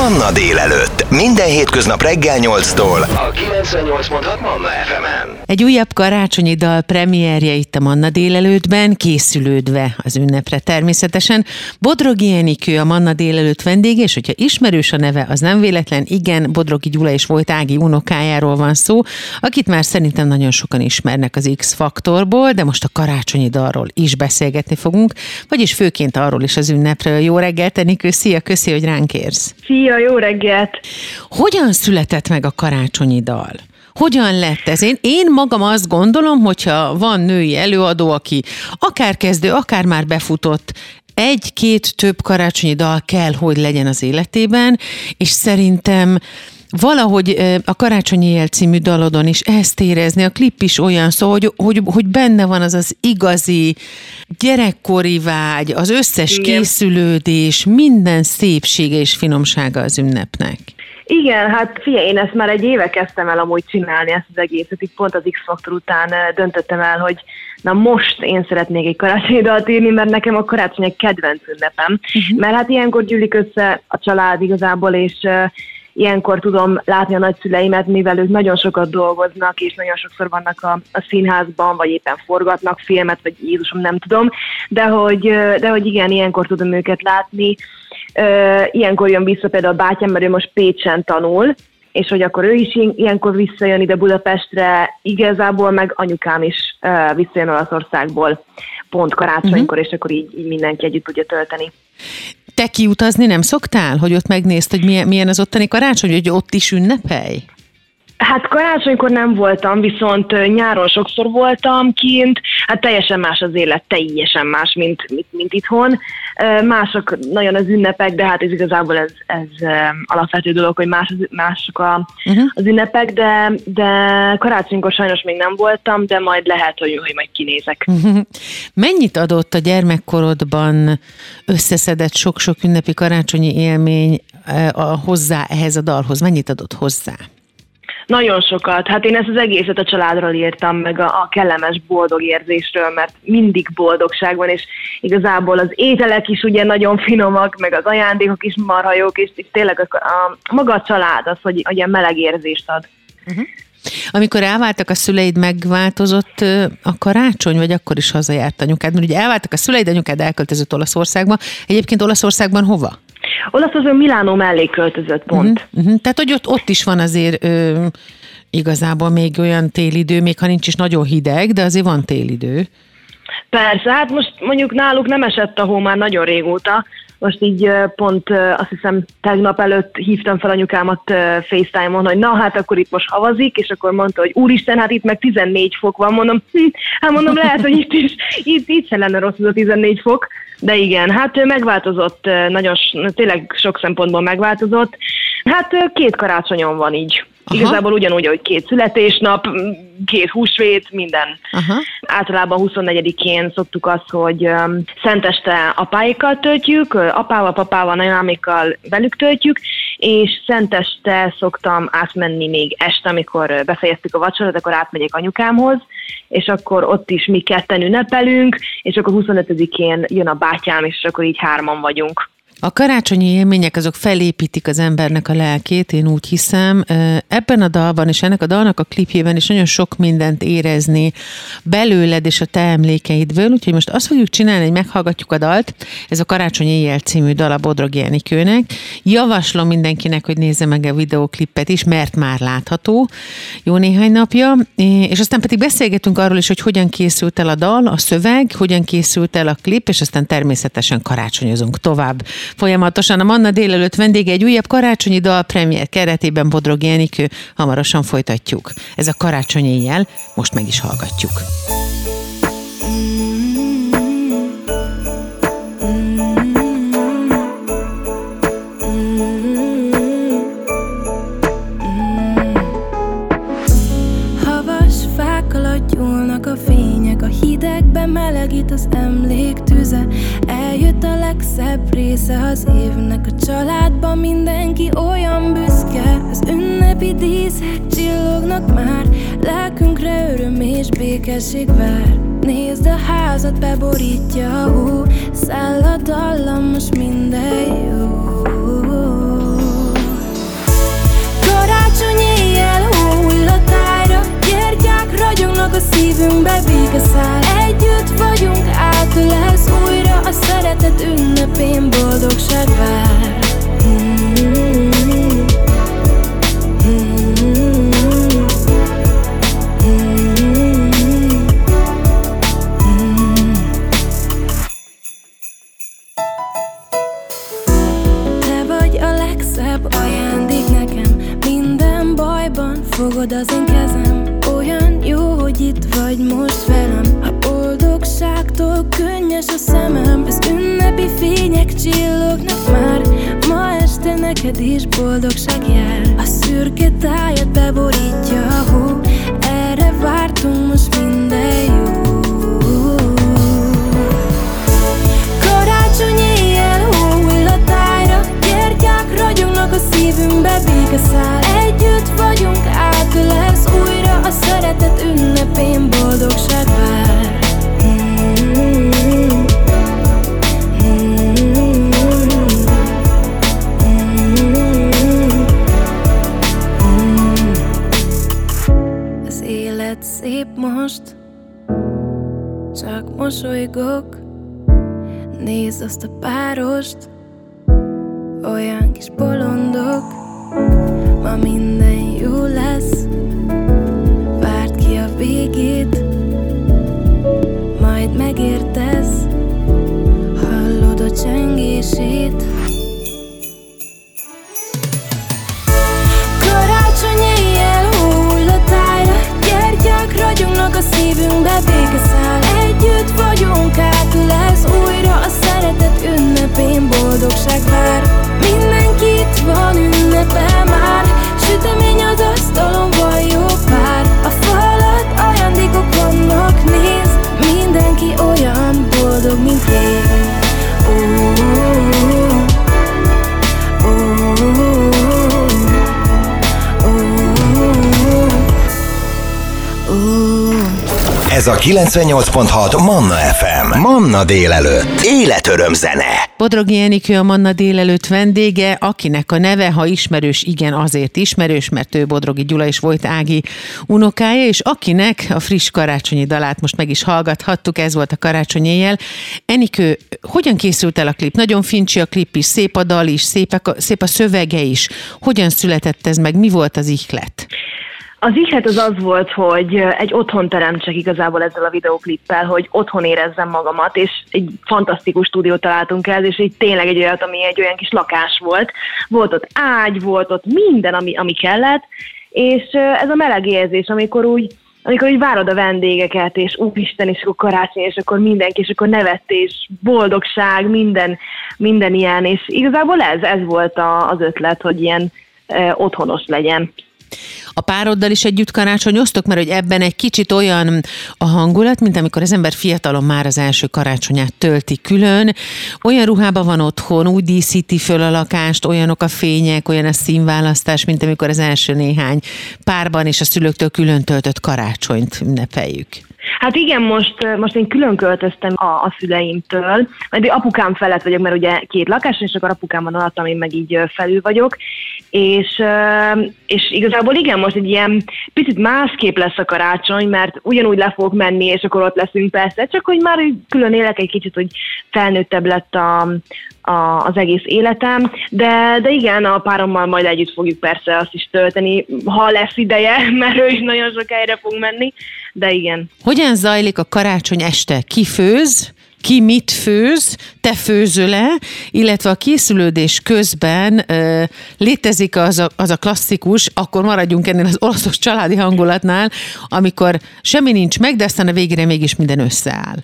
Manna délelőtt. Minden hétköznap reggel 8-tól a 98.6 Manna FM-en. Egy újabb karácsonyi dal premierje itt a Manna délelőttben, készülődve az ünnepre természetesen. Bodrogi Enikő a Manna délelőtt vendége, és hogyha ismerős a neve, az nem véletlen. Igen, Bodrogi Gyula és Vojt Ági unokájáról van szó, akit már szerintem nagyon sokan ismernek az X-faktorból, de most a karácsonyi dalról is beszélgetni fogunk, vagyis főként arról is az ünnepről. Jó reggelt, Enikő, szia, köszi, hogy ránk érsz. Szia, jó reggelt! Hogyan született meg a karácsonyi dal? Hogyan lett ez? Én magam azt gondolom, hogyha van női előadó, aki akár kezdő, akár már befutott, egy-két több karácsonyi dal kell, hogy legyen az életében, és szerintem valahogy a Karácsonyi Jel című dalodon is ezt érezni, a klip is olyan szó, hogy benne van az az igazi gyerekkori vágy, az összes készülődés, minden szépsége és finomsága az ünnepnek. Igen, hát figyelj, én ezt már egy éve kezdtem el amúgy csinálni ezt az egészet, így pont az X-faktor után döntöttem el, hogy na most én szeretnék egy karácsonyi dalt írni, mert nekem a karácsony egy kedvenc ünnepem. Mert hát ilyenkor gyűlik össze a család igazából, és ilyenkor tudom látni a nagyszüleimet, mivel ők nagyon sokat dolgoznak, és nagyon sokszor vannak a színházban, vagy éppen forgatnak filmet, vagy Jézusom, nem tudom, de hogy igen, ilyenkor tudom őket látni. Ilyenkor jön vissza például a bátyám, mert ő most Pécsen tanul, és hogy akkor ő is ilyenkor visszajön ide Budapestre, igazából meg anyukám is visszajön Olaszországból pont karácsonykor, és akkor így mindenki együtt tudja tölteni. Te kiutazni nem szoktál, hogy ott megnézd, hogy milyen az ottani karácsony, hogy ott is ünnepelj? Hát karácsonykor nem voltam, viszont nyáron sokszor voltam kint, hát teljesen más az élet, teljesen más, mint itthon. Mások nagyon az ünnepek, de hát ez igazából ez alapvető dolog, hogy mások az ünnepek, de karácsonykor sajnos még nem voltam, de majd lehet, hogy majd kinézek. Mennyit adott a gyermekkorodban összeszedett sok-sok ünnepi karácsonyi élmény hozzá ehhez a dalhoz? Mennyit adott hozzá? Nagyon sokat. Hát én ezt az egészet a családról írtam, meg a kellemes boldog érzésről, mert mindig boldogság van, és igazából az ételek is ugye nagyon finomak, meg az ajándékok is marha jók, és tényleg a maga a család az, hogy ilyen meleg érzést ad. Amikor elváltak a szüleid, megváltozott a karácsony, vagy akkor is hazajárt anyukád? Mert ugye elváltak a szüleid, anyukád elköltözött Olaszországba. Egyébként Olaszországban hova? Olaszországban Milánó mellé költözött pont. Tehát, hogy ott is van azért igazából még olyan télidő, még ha nincs is nagyon hideg, de azért van télidő. Persze, hát most mondjuk náluk nem esett a hó már nagyon régóta. Most így pont azt hiszem tegnap előtt hívtam fel anyukámat FaceTime-on, hogy na hát akkor itt most havazik, és akkor mondta, hogy úristen, hát itt meg 14 fok van, mondom, mondom lehet, hogy itt sem lenne rossz a 14 fok, de igen, hát megváltozott, nagyon, tényleg sok szempontból megváltozott. Hát két karácsonyon van így. Aha. Igazából ugyanúgy, hogy két születésnap, két húsvét, minden. Aha. Általában 24-én szoktuk azt, hogy szenteste apáikkal töltjük, apával, papával, nagymamákkal velük töltjük, és szenteste szoktam átmenni még este, amikor befejeztük a vacsorát, akkor átmegyek anyukámhoz, és akkor ott is mi ketten ünnepelünk, és akkor 25-én jön a bátyám, és akkor így hárman vagyunk. A karácsonyi élmények azok felépítik az embernek a lelkét, én úgy hiszem. Ebben a dalban és ennek a dalnak a klipjében is nagyon sok mindent érezni belőled és a te emlékeidből, úgyhogy most azt fogjuk csinálni, hogy meghallgatjuk a dalt. Ez a Karácsonyi éjjel című dal a Bodrogi Enikőnek. Javaslom mindenkinek, hogy nézze meg a videóklipet is, mert már látható jó néhány napja. És aztán pedig beszélgetünk arról is, hogy hogyan készült el a dal, a szöveg, hogyan készült el a klip, és aztán természetesen karácsonyozunk tovább. Folyamatosan a Manna délelőtt vendége egy újabb karácsonyi dal premier keretében Bodrogi Enikő. Hamarosan folytatjuk. Ez a Karácsony éjjel, most meg is hallgatjuk. Havas fák alatt gyúlnak a fények, a hidegben melegít az emlék tüze. Eljött a legszebb része az évnek, a családban mindenki olyan büszke. Az ünnepi díszek csillognak már, lelkünkre öröm és békesség vár. Nézd, a házat beborítja a hó, száll a dallam, most minden jó. szeretet ünnepén boldogság vár. Fogod az én kezem, olyan jó, hogy itt vagy most velem. A boldogságtól könnyes a szemem, az ünnepi fények csillognak már. Ma este neked is boldogság jár. A szürke tájat beborítja a hó, erre vártunk, most minden jó. Karácsony éjjel hull a tájra, gyertyák ragyognak a szívünkbe, békeszál. Együtt vagyunk, átölelsz újra, a szeretet ünnepén boldogság vár. Az élet szép most, csak mosolygok. Nézd azt a párost, olyan kis bolondok. Ma minden jó lesz, várd ki a végét, majd megértesz, hallod a csengését. Karácsony éjjel hull a tájra, gyertyák ragyognak a szívünkbe, békeszál. Együtt vagyunk, átölelsz újra, a szeretet ünnepén boldogság vár. Mindenki itt van, ünnepel már, sütemény az asztalon, van jó pár. A falat ajándékok vannak, nézd, mindenki olyan boldog, mint én. Ez a 98.6 Manna FM. Manna délelőtt. Életöröm zene. Bodrogi Enikő a Manna délelőtt vendége, akinek a neve, ha ismerős, igen, azért ismerős, mert ő Bodrogi Gyula és Vojt Ági unokája, és akinek a friss karácsonyi dalát most meg is hallgathattuk, ez volt a Karácsony éjjel. Enikő, hogyan készült el a klip? Nagyon fincsi a klip is, szép a dal is, szép a szövege is. Hogyan született ez meg? Mi volt az ihlet? Az ihlet az az volt, hogy egy otthon teremtsek igazából ezzel a videóklippel, hogy otthon érezzem magamat, és egy fantasztikus stúdiót találtunk el, és így tényleg egy olyat, ami egy olyan kis lakás volt. Volt ott ágy, volt ott minden, ami kellett, és ez a meleg érzés, amikor úgy várod a vendégeket, és úristen, és akkor karácsony, és akkor mindenki, és akkor nevetés, boldogság, minden ilyen, és igazából ez volt az ötlet, hogy ilyen otthonos legyen. A pároddal is együtt karácsonyoztok, mert hogy ebben egy kicsit olyan a hangulat, mint amikor az ember fiatalon már az első karácsonyát tölti külön. Olyan ruhában van otthon, úgy díszíti föl a lakást, olyanok a fények, olyan a színválasztás, mint amikor az első néhány párban és a szülőktől külön töltött karácsonyt ünnepeljük. Hát igen, most én külön költöztem a szüleimtől, mert apukám felett vagyok, mert ugye két lakáson, és akkor apukám van alattam, én meg így felül vagyok, és igazából igen, most egy ilyen picit másképp lesz a karácsony, mert ugyanúgy le fogok menni, és akkor ott leszünk persze, csak hogy már külön élek egy kicsit, hogy felnőttebb lett az egész életem, de igen, a párommal majd együtt fogjuk persze azt is tölteni, ha lesz ideje, mert ő is nagyon sok helyre fog menni, de igen. Hogyan zajlik a karácsony este? Ki főz? Ki mit főz? Te főzöl-e? Illetve a készülődés közben létezik az a klasszikus, akkor maradjunk ennél az olaszos családi hangulatnál, amikor semmi nincs meg, de aztán a végére mégis minden összeáll.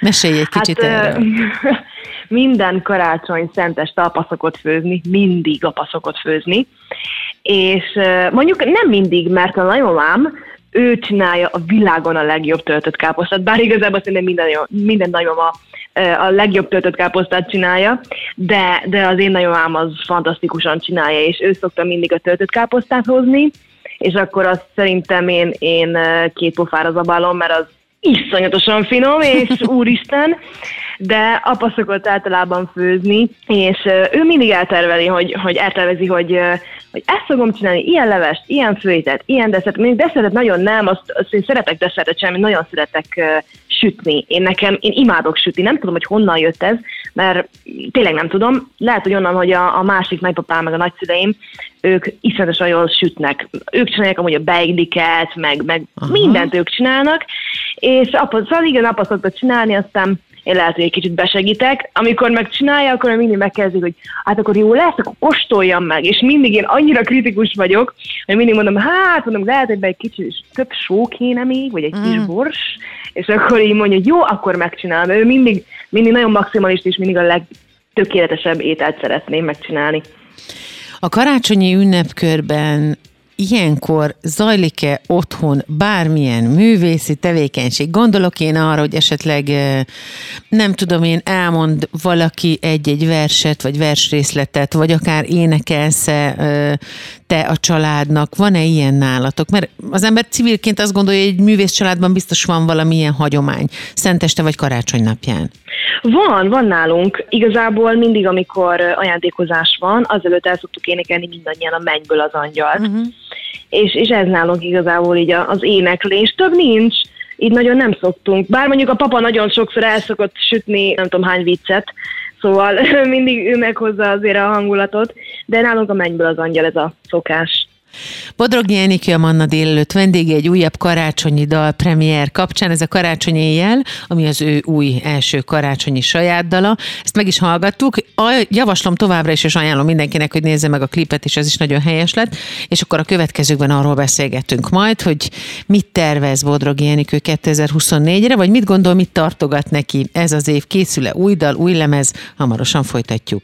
Mesélj egy kicsit erről. Minden karácsony szenteste apa szokott főzni, mindig apa szokott főzni, és mondjuk nem mindig, mert a nagymamám, ő csinálja a világon a legjobb töltött káposztát, bár igazából szerintem minden nagymama a legjobb töltött káposztát csinálja, de az én nagymamám az fantasztikusan csinálja, és ő szokta mindig a töltött káposztát hozni, és akkor azt szerintem én két pofára zabálom, mert az iszonyatosan finom, és úristen, de apa szokott általában főzni, és ő mindig eltervezi, hogy hogy ezt fogom csinálni, ilyen levest, ilyen főételt, ilyen desszert, még desszertet nagyon nem, azt én szeretek desszertet csinálni, nagyon szeretek sütni. Én imádok sütni, nem tudom, hogy honnan jött ez, mert tényleg nem tudom. Lehet, hogy onnan, hogy a másik nagypapám, meg a nagyszüleim, ők iszonyatosan jól sütnek. Ők csinálják amúgy a beigliket, meg mindent ők csinálnak, és apa szoktak csinálni, aztán én lehet, hogy egy kicsit besegítek, amikor megcsinálja, akkor mindig megkezdik, hogy hát akkor jó lesz, akkor kóstoljam meg, és mindig én annyira kritikus vagyok, hogy mindig mondom, lehet, hogy be egy kicsit több só kéne még, vagy egy kis bors, és akkor így mondja, hogy jó, akkor megcsinálom, ő mindig nagyon maximalista, és mindig a legtökéletesebb ételt szeretném megcsinálni. A karácsonyi ünnepkörben ilyenkor zajlik-e otthon bármilyen művészi tevékenység? Gondolok én arra, hogy esetleg nem tudom én, elmond valaki egy-egy verset, vagy versrészletet, vagy akár énekelsz-e te a családnak? Van-e ilyen nálatok? Mert az ember civilként azt gondolja, hogy egy művész családban biztos van valamilyen hagyomány. Szenteste vagy karácsony napján? Van nálunk. Igazából mindig, amikor ajándékozás van, azelőtt el szoktuk énekelni mindannyian a Mennyből az angyalt. Uh-huh. És ez nálunk igazából így az éneklés. Több nincs, így nagyon nem szoktunk. Bár mondjuk a papa nagyon sokszor el szokott sütni, nem tudom hány viccet, szóval mindig ő meghozza azért a hangulatot, de nálunk a Mennyből az angyal ez a szokás. Bodrogi Enikő a Manna délelőtt vendége egy újabb karácsonyi dal premier kapcsán, ez a Karácsony éjjel, ami az ő új első karácsonyi saját dala. Ezt meg is hallgattuk, javaslom továbbra is, és ajánlom mindenkinek, hogy nézze meg a klipet, és ez is nagyon helyes lett, és akkor a következőkben arról beszélgetünk majd, hogy mit tervez Bodrogi Enikő 2024-re, vagy mit gondol, mit tartogat neki ez az év, készül-e új dal, új lemez, hamarosan folytatjuk.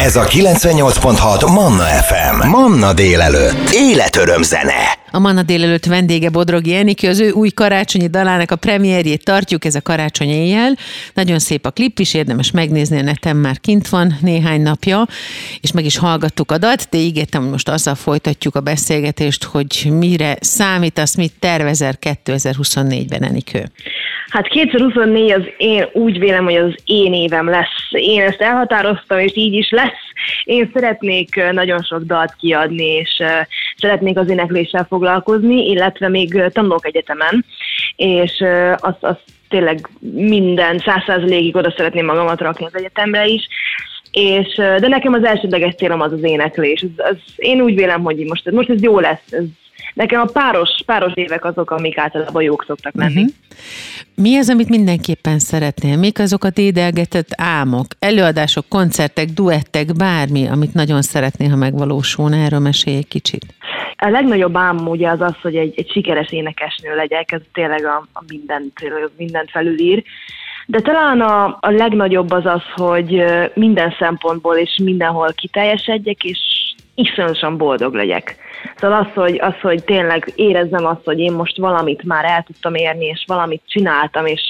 Ez a 98.6 Manna FM, Manna délelőtt. Életöröm zene. A Manna délelőtt vendége Bodrogi Enikő, az ő új karácsonyi dalának a premierjét tartjuk, ez a Karácsony éjjel. Nagyon szép a klip is, érdemes megnézni, a neten már kint van néhány napja, és meg is hallgattuk a dalt, de ígértem, hogy most azzal folytatjuk a beszélgetést, hogy mire számítasz, mit tervezel 2024-ben, Enikő? Hát 2024 az én úgy vélem, hogy az én évem lesz. Én ezt elhatároztam, és így is lesz. Én szeretnék nagyon sok dalt kiadni, és szeretnék az énekléssel foglalkozni, illetve még tanulok egyetemen, és azt tényleg minden 100%-ig oda szeretném magamat rakni az egyetemre is, és, de nekem az elsődleges célom az éneklés. Az én úgy vélem, hogy most ez jó lesz. Nekem a páros évek azok, amik általában jók szoktak lenni. Uh-huh. Mi az, amit mindenképpen szeretnél? Mik azok a dédelgetett álmok, előadások, koncertek, duettek, bármi, amit nagyon szeretnél, ha megvalósulna? Erről mesélj egy kicsit. A legnagyobb álmom ugye az, hogy egy sikeres énekesnő legyek, ez tényleg a mindent felülír. De talán a legnagyobb az, hogy minden szempontból és mindenhol kiteljesedjek, és iszonyosan boldog legyek. Szóval az, hogy tényleg érezzem azt, hogy én most valamit már el tudtam érni, és valamit csináltam, és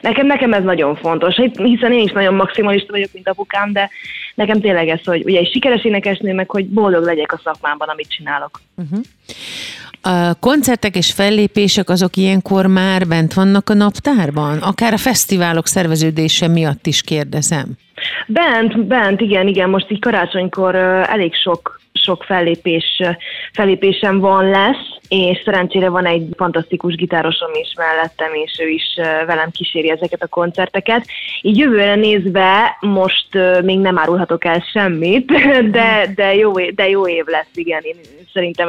nekem ez nagyon fontos, hiszen én is nagyon maximalista vagyok, mint apukám, de nekem tényleg ez, hogy ugye egy sikeres énekesnő, meg hogy boldog legyek a szakmámban, amit csinálok. Uh-huh. A koncertek és fellépések azok ilyenkor már bent vannak a naptárban? Akár a fesztiválok szerveződése miatt is kérdezem. Bent, igen, most így karácsonykor elég sok fellépésem van lesz, és szerencsére van egy fantasztikus gitárosom is mellettem, és ő is velem kíséri ezeket a koncerteket. Így jövőre nézve most még nem árulhatok el semmit, de jó év lesz, igen, én szerintem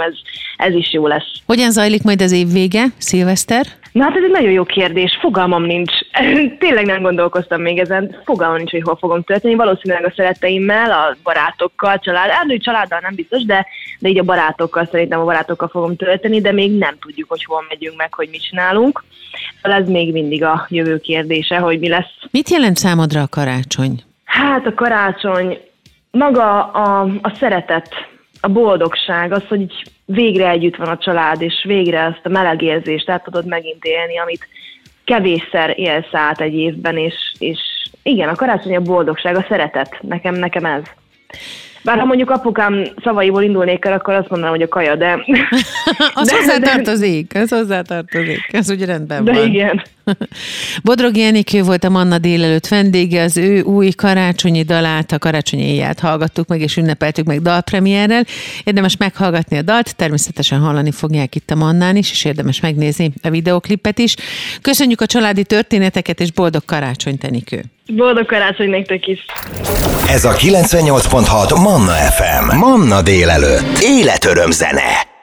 ez is jó lesz. Hogyan zajlik majd az év vége, szilveszter? Na hát ez egy nagyon jó kérdés, fogalmam nincs. Tényleg nem gondolkoztam még ezen, fogalmam nincs, hogy hol fogom történni, valószínűleg a szeretteimmel, a barátokkal, családdal nem biztos, de így a barátokkal, szerintem a barátokkal fogom történni, de még nem tudjuk, hogy hol megyünk meg, hogy mit csinálunk. Szóval ez még mindig a jövő kérdése, hogy mi lesz. Mit jelent számodra a karácsony? Hát a karácsony, maga a szeretet, a boldogság, az, hogy végre együtt van a család, és végre ezt a melegérzést át tudod megint élni, amit kevésszer élsz át egy évben, és igen, a karácsony a boldogság, a szeretet, nekem ez. Bár ha mondjuk apukám szavaiból indulnék el, akkor azt mondanám, hogy a kaja, de... az hozzátartozik, az hozzátartozik. Ez úgy rendben de van. De igen. Bodrogi Enikő volt a Manna délelőtt vendége, az ő új karácsonyi dalát, a Karácsonyi éjjelt hallgattuk meg, és ünnepeltük meg dalpremierrel. Érdemes meghallgatni a dalt, természetesen hallani fogják itt a Mannán is, és érdemes megnézni a videoklipet is. Köszönjük a családi történeteket, és boldog karácsonyt, Enikő! Boldog karácsony nektek is! Ez a 98.6 Manna FM. Manna délelőtt. Életöröm zene.